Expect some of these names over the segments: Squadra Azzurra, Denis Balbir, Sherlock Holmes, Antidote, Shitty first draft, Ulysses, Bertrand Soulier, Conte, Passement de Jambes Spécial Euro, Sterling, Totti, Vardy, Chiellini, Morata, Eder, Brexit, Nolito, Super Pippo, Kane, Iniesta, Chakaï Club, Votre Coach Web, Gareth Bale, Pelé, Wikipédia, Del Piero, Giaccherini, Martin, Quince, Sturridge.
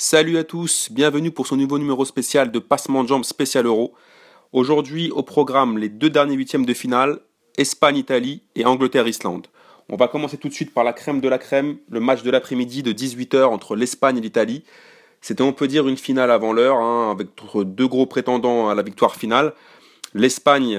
Salut à tous, bienvenue pour ce nouveau numéro spécial de Passement de Jambes Spécial Euro. Aujourd'hui, au programme, les deux derniers huitièmes de finale, Espagne-Italie et Angleterre-Islande. On va commencer tout de suite par la crème de la crème, le match de l'après-midi de 18h entre l'Espagne et l'Italie. C'était, on peut dire, une finale avant l'heure, avec deux gros prétendants à la victoire finale. L'Espagne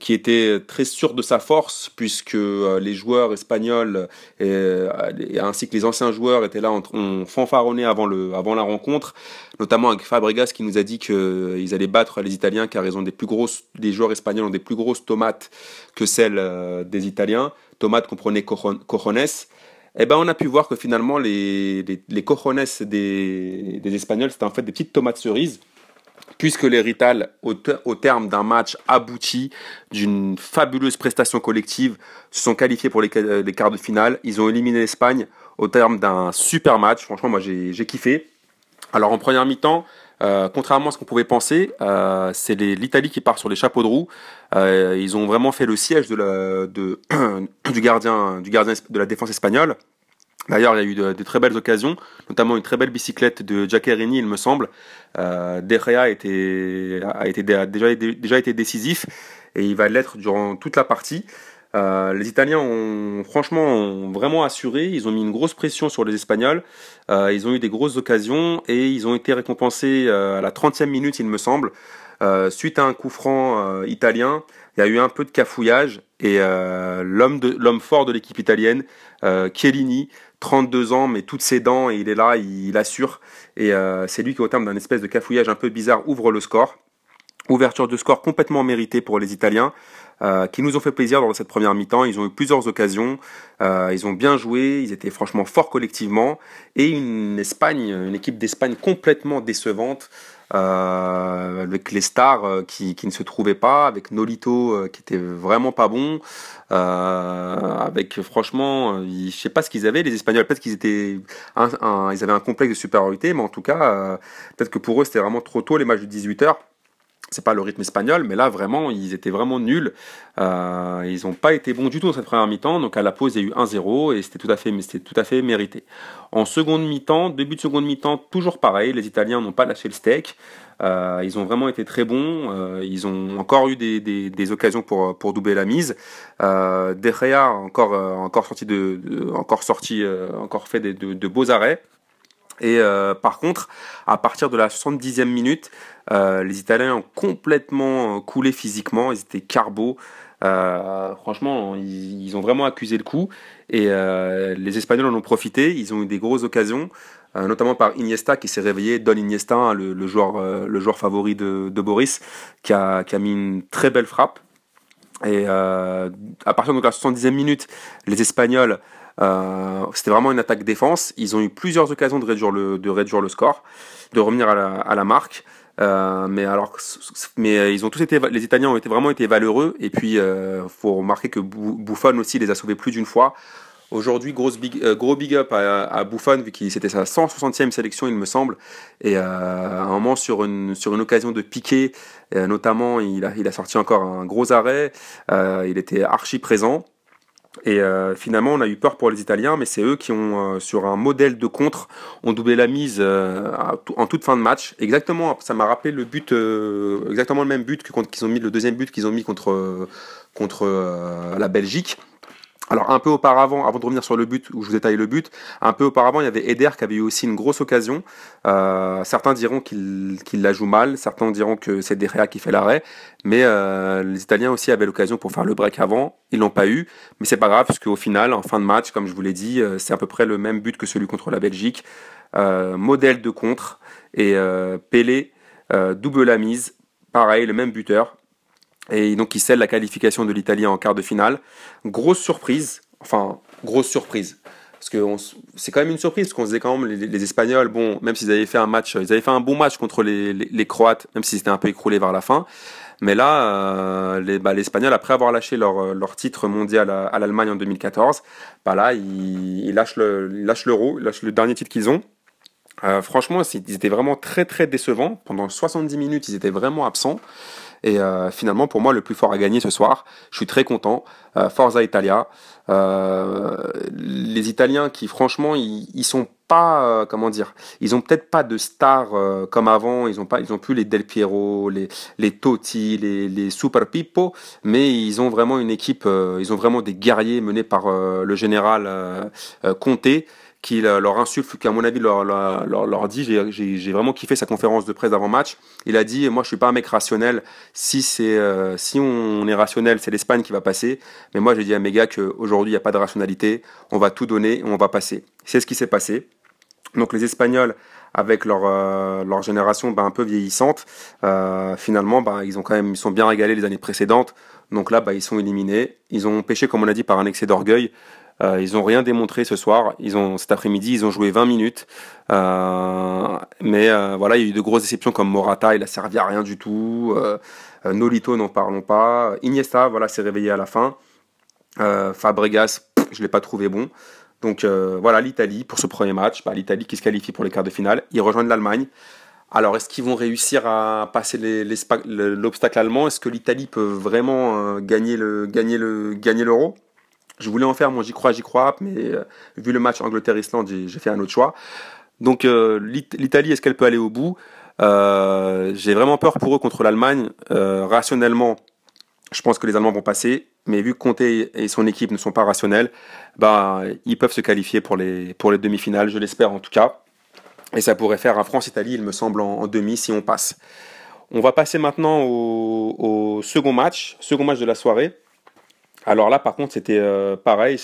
qui était très sûre de sa force puisque les joueurs espagnols ainsi que les anciens joueurs étaient là, ont fanfaronné avant la rencontre, notamment avec Fabregas qui nous a dit qu'ils allaient battre les Italiens car ils ont les joueurs espagnols ont des plus grosses tomates que celles des Italiens. Tomates comprenaient cojones. Eh ben, on a pu voir que finalement les cojones des Espagnols c'était en fait des petites tomates cerises. Puisque les Rital, au terme d'un match abouti, d'une fabuleuse prestation collective, se sont qualifiés pour les quarts de finale. Ils ont éliminé l'Espagne au terme d'un super match. Franchement, moi, j'ai kiffé. Alors, en première mi-temps, contrairement à ce qu'on pouvait penser, c'est l'Italie qui part sur les chapeaux de roue. Ils ont vraiment fait le siège du gardien de la défense espagnole. D'ailleurs, il y a eu de très belles occasions, notamment une très belle bicyclette de Giaccherini, il me semble. De Gea a déjà été décisif et il va l'être durant toute la partie. Les Italiens ont vraiment assuré. Ils ont mis une grosse pression sur les Espagnols. Ils ont eu des grosses occasions et ils ont été récompensés à la 30e minute, il me semble. Suite à un coup franc italien, il y a eu un peu de cafouillage et l'homme fort de l'équipe italienne, Chiellini, 32 ans mais toutes ses dents et il est là, il assure et c'est lui qui au terme d'un espèce de cafouillage un peu bizarre ouvre le score. Ouverture de score complètement méritée pour les Italiens qui nous ont fait plaisir dans cette première mi-temps. Ils ont eu plusieurs occasions, ils ont bien joué, ils étaient franchement forts collectivement et une équipe d'Espagne complètement décevante. Avec les stars qui ne se trouvaient pas, avec Nolito qui était vraiment pas bon, avec franchement, je sais pas ce qu'ils avaient les Espagnols, peut-être qu'ils étaient ils avaient un complexe de supériorité, mais en tout cas, peut-être que pour eux c'était vraiment trop tôt les matchs de 18h. C'est pas le rythme espagnol, mais là vraiment ils étaient vraiment nuls. Ils n'ont pas été bons du tout dans cette première mi-temps. Donc à la pause il y a eu 1-0 et c'était tout à fait mérité. En seconde mi-temps, début de seconde mi-temps, toujours pareil. Les Italiens n'ont pas lâché le steak. Ils ont vraiment été très bons. Ils ont encore eu des occasions pour doubler la mise. De Gea encore fait de beaux arrêts. Et par contre, à partir de la 70e minute, les Italiens ont complètement coulé physiquement. Ils étaient carbos. Franchement, ils ont vraiment accusé le coup. Et les Espagnols en ont profité. Ils ont eu des grosses occasions, notamment par Iniesta qui s'est réveillé. Don Iniesta, le joueur favori de Boris, qui a mis une très belle frappe. Et à partir de la 70e minute, les Espagnols... c'était vraiment une attaque défense. Ils ont eu plusieurs occasions de réduire le score, de revenir à la marque. Mais les Italiens ont vraiment été valeureux. Et puis, faut remarquer que Buffon aussi les a sauvés plus d'une fois. Aujourd'hui, gros big up à Buffon, vu que c'était sa 160e sélection, il me semble. Et à un moment, sur une occasion de piqué, notamment, il a sorti encore un gros arrêt. Il était archi présent. Et finalement, on a eu peur pour les Italiens, mais c'est eux qui ont, sur un modèle de contre, ont doublé la mise en toute fin de match. Exactement, ça m'a rappelé le but, exactement le même but qu'ils ont mis, le deuxième but qu'ils ont mis contre la Belgique. Alors un peu auparavant, avant de revenir sur le but, où je vous détaille le but, un peu auparavant, il y avait Eder qui avait eu aussi une grosse occasion. Certains diront qu'il la joue mal, certains diront que c'est De Gea qui fait l'arrêt, mais les Italiens aussi avaient l'occasion pour faire le break avant, ils l'ont pas eu, mais c'est pas grave, parce qu'au final, en fin de match, comme je vous l'ai dit, c'est à peu près le même but que celui contre la Belgique. Modèle de contre, et Pelé double la mise, pareil, le même buteur. Et donc, il scelle la qualification de l'Italie en quart de finale. Grosse surprise. Parce que c'est quand même une surprise, parce qu'on se disait quand même, les Espagnols, bon, même s'ils avaient fait un bon match contre les Croates, même s'ils étaient un peu écroulés vers la fin. Mais là, les Espagnols, après avoir lâché leur titre mondial à l'Allemagne en 2014, bah là, ils lâchent le dernier titre qu'ils ont. Franchement, ils étaient vraiment très très décevants. Pendant 70 minutes, ils étaient vraiment absents. Et finalement, pour moi, le plus fort à gagner ce soir. Je suis très content. Forza Italia. Les Italiens qui, franchement, ils sont pas, comment dire, ils ont peut-être pas de stars comme avant. Ils ont plus les Del Piero, les Totti, les Super Pippo, mais ils ont vraiment une équipe. Ils ont vraiment des guerriers menés par le général Conte. Qui leur insuffle, qui à mon avis leur dit, j'ai vraiment kiffé sa conférence de presse d'avant-match. Il a dit, moi je suis pas un mec rationnel, si on est rationnel, c'est l'Espagne qui va passer. Mais moi j'ai dit à mes gars qu'aujourd'hui il n'y a pas de rationalité, on va tout donner et on va passer. C'est ce qui s'est passé. Donc les Espagnols, avec leur génération un peu vieillissante, finalement ils sont bien régalés les années précédentes. Donc là ils sont éliminés, ils ont péché comme on a dit par un excès d'orgueil. Ils n'ont rien démontré ce soir. Cet après-midi, ils ont joué 20 minutes. Mais voilà, il y a eu de grosses déceptions comme Morata, il a servi à rien du tout. Nolito, n'en parlons pas. Iniesta, voilà, s'est réveillé à la fin. Fabregas, je ne l'ai pas trouvé bon. Donc voilà, l'Italie pour ce premier match. L'Italie qui se qualifie pour les quarts de finale. Ils rejoignent l'Allemagne. Alors, est-ce qu'ils vont réussir à passer l'obstacle allemand? Est-ce que l'Italie peut vraiment gagner l'euro? Je voulais en faire mon j'y crois, mais vu le match Angleterre-Islande, j'ai fait un autre choix. Donc l'Italie, est-ce qu'elle peut aller au bout? J'ai vraiment peur pour eux contre l'Allemagne. Rationnellement, je pense que les Allemands vont passer, mais vu que Conte et son équipe ne sont pas rationnels, ils peuvent se qualifier pour les demi-finales, je l'espère en tout cas. Et ça pourrait faire un France-Italie, il me semble, en demi si on passe. On va passer maintenant au second match de la soirée. Alors là, par contre, c'était pareil.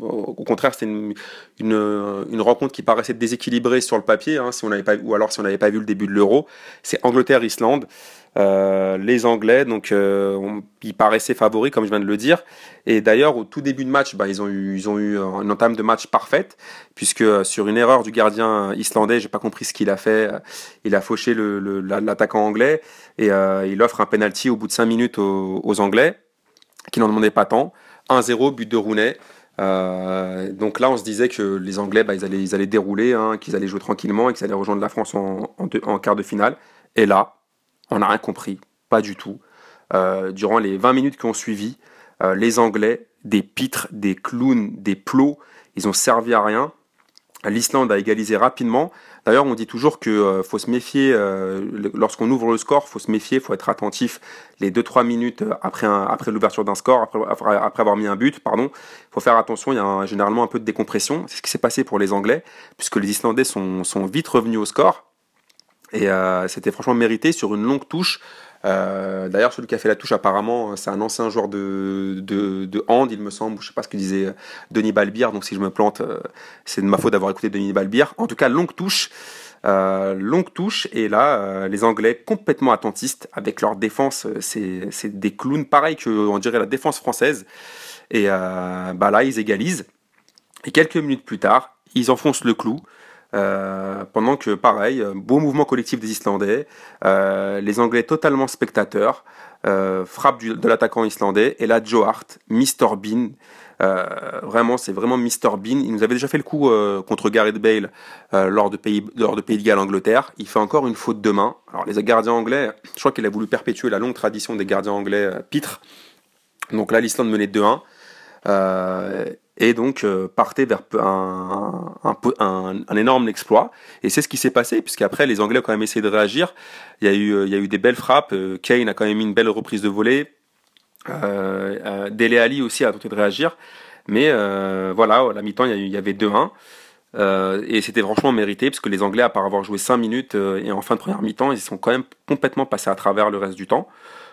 Au contraire, c'était une rencontre qui paraissait déséquilibrée sur le papier, hein, si on n'avait pas vu le début de l'Euro. C'est Angleterre-Islande. Les Anglais, ils paraissaient favoris, comme je viens de le dire. Et d'ailleurs, au tout début de match, ils ont eu une entame de match parfaite, puisque sur une erreur du gardien islandais, j'ai pas compris ce qu'il a fait. Il a fauché l'attaquant anglais et il offre un penalty au bout de 5 minutes aux Anglais, qui n'en demandait pas tant. 1-0, but de Rooney. Donc là, on se disait que les Anglais, ils allaient dérouler, hein, qu'ils allaient jouer tranquillement et qu'ils allaient rejoindre la France en quart de finale. Et là, on n'a rien compris, pas du tout. Durant les 20 minutes qui ont suivi, les Anglais, des pitres, des clowns, des plots, ils ont servi à rien. L'Islande a égalisé rapidement. D'ailleurs, on dit toujours qu'il faut se méfier, lorsqu'on ouvre le score, il faut être attentif les 2-3 minutes après l'ouverture d'un score, après avoir mis un but, pardon. Il faut faire attention, il y a généralement un peu de décompression. C'est ce qui s'est passé pour les Anglais, puisque les Islandais sont vite revenus au score. Et c'était franchement mérité sur une longue touche. D'ailleurs, celui qui a fait la touche, apparemment, c'est un ancien joueur de hand, il me semble. Je ne sais pas ce que disait Denis Balbir. Donc, si je me plante, c'est de ma faute d'avoir écouté Denis Balbir. En tout cas, longue touche. Et là, les Anglais complètement attentistes avec leur défense. C'est des clowns, pareil qu'on dirait la défense française. Et là, ils égalisent. Et quelques minutes plus tard, ils enfoncent le clou. Pendant que, pareil, beau mouvement collectif des Islandais, les Anglais totalement spectateurs, frappe de l'attaquant islandais, et là, Joe Hart, Mr Bean, vraiment, c'est vraiment Mr Bean. Il nous avait déjà fait le coup contre Gareth Bale lors de Pays de Galles, Angleterre. Il fait encore une faute de main. Alors, les gardiens anglais, je crois qu'il a voulu perpétuer la longue tradition des gardiens anglais pitres. Donc là, l'Islande menait 2-1. Et donc partait vers un énorme exploit, et c'est ce qui s'est passé, puisqu'après les Anglais ont quand même essayé de réagir. Il y a eu des belles frappes, Kane a quand même mis une belle reprise de volée, Dele Alli aussi a tenté de réagir, mais voilà, à la mi-temps il y avait 2-1, et c'était franchement mérité, parce que les Anglais, à part avoir joué 5 minutes et en fin de première mi-temps, ils sont quand même complètement passés à travers le reste du temps.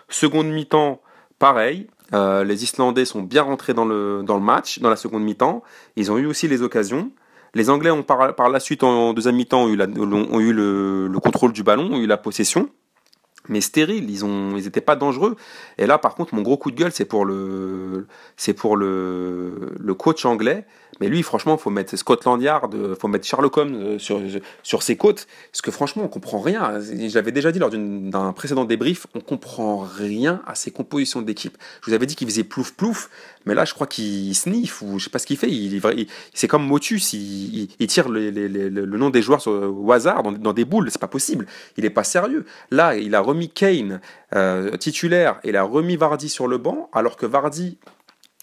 Seconde mi-temps, pareil. Les Islandais sont bien rentrés dans le match, dans la seconde mi-temps. Ils ont eu aussi les occasions. Les Anglais ont par la suite, en deuxième mi-temps, ont eu le contrôle du ballon, ont eu la possession, mais stériles. Ils n'étaient pas dangereux. Et là, par contre, mon gros coup de gueule, c'est pour le coach anglais. Mais lui, franchement, il faut mettre Scotland Yard, il faut mettre Sherlock Holmes sur ses côtes. Parce que franchement, on ne comprend rien. J'avais déjà dit lors d'un précédent débrief, on ne comprend rien à ses compositions d'équipe. Je vous avais dit qu'il faisait plouf-plouf, mais là, je crois qu'il sniffe, ou je ne sais pas ce qu'il fait. C'est comme Motus, il tire le nom des joueurs au hasard dans des boules. Ce n'est pas possible. Il n'est pas sérieux. Là, il a remis Kane titulaire et il a remis Vardy sur le banc, alors que Vardy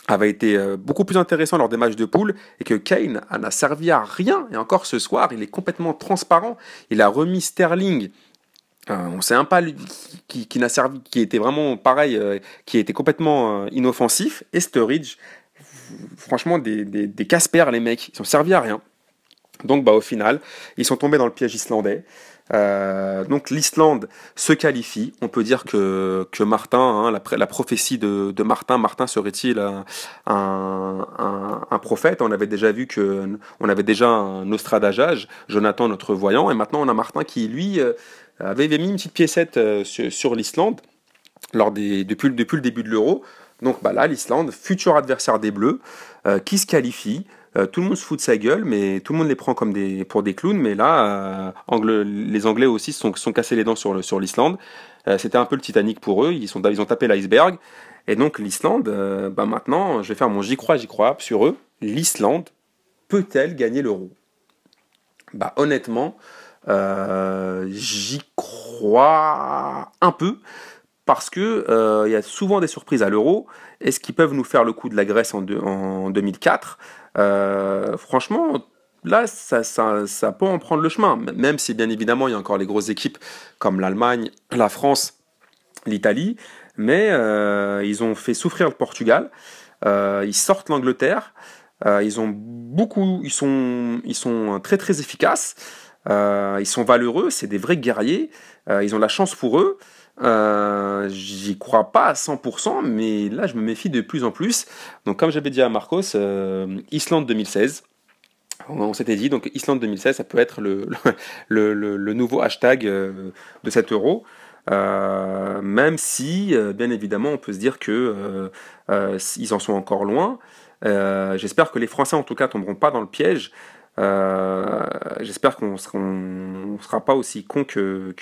avait été beaucoup plus intéressant lors des matchs de poule et que Kane n'a servi à rien. Et encore ce soir, il est complètement transparent. Il a remis Sterling. On ne sait un pas qui n'a servi, qui était vraiment pareil, qui était complètement inoffensif. Et Sturridge, franchement, des Casper, les mecs, ils sont servis à rien. Donc, bah, au final, ils sont tombés dans le piège islandais. Donc l'Islande se qualifie. On peut dire que Martin, hein, la prophétie de Martin, serait-il un prophète? On avait déjà vu qu'on avait déjà un Nostradageage, Jonathan notre voyant, et maintenant on a Martin qui lui avait mis une petite piécette sur l'Islande depuis le début de l'Euro. Donc bah là l'Islande, futur adversaire des Bleus, qui se qualifie. Tout le monde se fout de sa gueule, mais tout le monde les prend comme pour des clowns. Mais là, les Anglais aussi se sont cassés les dents sur l'Islande. C'était un peu le Titanic pour eux. Ils ont tapé l'iceberg. Et donc l'Islande, bah maintenant, je vais faire mon j'y crois sur eux. L'Islande peut-elle gagner l'Euro? Bah honnêtement, j'y crois un peu. Parce que y a souvent des surprises à l'Euro. Est-ce qu'ils peuvent nous faire le coup de la Grèce en 2004 ? Franchement, là, ça peut en prendre le chemin. Même si, bien évidemment, il y a encore les grosses équipes comme l'Allemagne, la France, l'Italie. Mais ils ont fait souffrir le Portugal. Ils sortent l'Angleterre. Ils sont très, très efficaces. Ils sont valeureux. C'est des vrais guerriers. Ils ont la chance pour eux. J'y crois pas à 100%, mais là je me méfie de plus en plus. Donc comme j'avais dit à Marcos, Islande 2016, on s'était dit, donc Islande 2016, ça peut être le nouveau hashtag de cet Euro. Même si, bien évidemment, on peut se dire que ils en sont encore loin. J'espère que les Français en tout cas tomberont pas dans le piège. J'espère qu'on ne sera pas aussi con que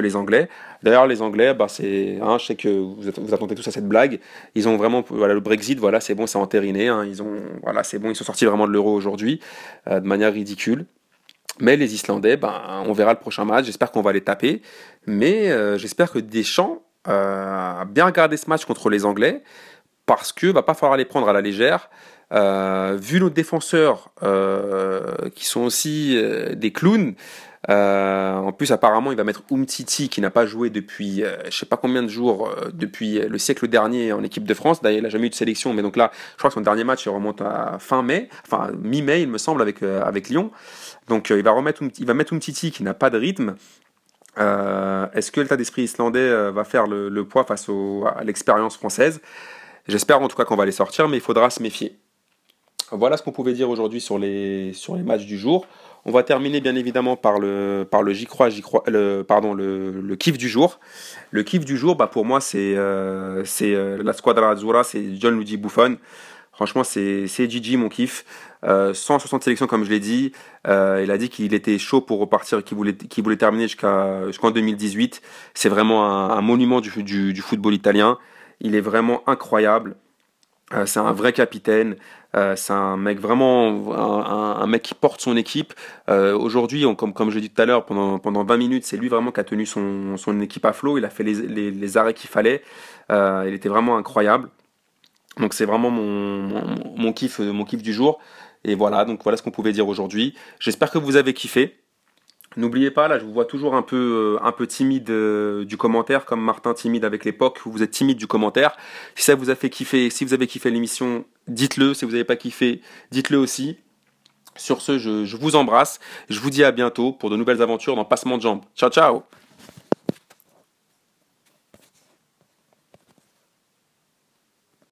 les Anglais. D'ailleurs, les Anglais, bah, je sais que vous attendez tous à cette blague. Ils ont vraiment, voilà, le Brexit, voilà, c'est bon, c'est entériné. Hein, c'est bon, ils sont sortis vraiment de l'euro aujourd'hui de manière ridicule. Mais les Islandais, bah, on verra le prochain match. J'espère qu'on va les taper. Mais j'espère que Deschamps a bien regardé ce match contre les Anglais, parce que va pas falloir les prendre à la légère. Vu nos défenseurs qui sont aussi des clowns, en plus apparemment il va mettre Umtiti qui n'a pas joué depuis je sais pas combien de jours, depuis le siècle dernier en équipe de France. D'ailleurs il n'a jamais eu de sélection, mais donc là je crois que son dernier match il remonte à mi-mai il me semble, avec Lyon. Donc il va mettre Umtiti qui n'a pas de rythme. Est-ce que l'état d'esprit islandais va faire le poids face à l'expérience française? J'espère en tout cas qu'on va les sortir, mais il faudra se méfier. Voilà ce qu'on pouvait dire aujourd'hui sur les matchs du jour. On va terminer bien évidemment par le le kiff du jour. Le kiff du jour, bah pour moi c'est la Squadra Azzurra, c'est Gianluigi Buffon. Franchement, c'est Gigi mon kiff. 160 sélections comme je l'ai dit. Il a dit qu'il était chaud pour repartir et qu'il voulait terminer jusqu'en 2018. C'est vraiment un monument du football italien. Il est vraiment incroyable. C'est un vrai capitaine, c'est un mec vraiment, un mec qui porte son équipe. Aujourd'hui, comme je l'ai dit tout à l'heure, pendant 20 minutes, c'est lui vraiment qui a tenu son équipe à flot. Il a fait les arrêts qu'il fallait. Il était vraiment incroyable. Donc c'est vraiment mon kiff du jour. Et voilà, donc voilà ce qu'on pouvait dire aujourd'hui. J'espère que vous avez kiffé. N'oubliez pas, là je vous vois toujours un peu timide du commentaire, comme Martin timide avec l'époque où vous êtes timide du commentaire. Si ça vous a fait kiffer, si vous avez kiffé l'émission, dites-le. Si vous n'avez pas kiffé, dites-le aussi. Sur ce, je vous embrasse. Je vous dis à bientôt pour de nouvelles aventures dans Passement de Jambes. Ciao, ciao!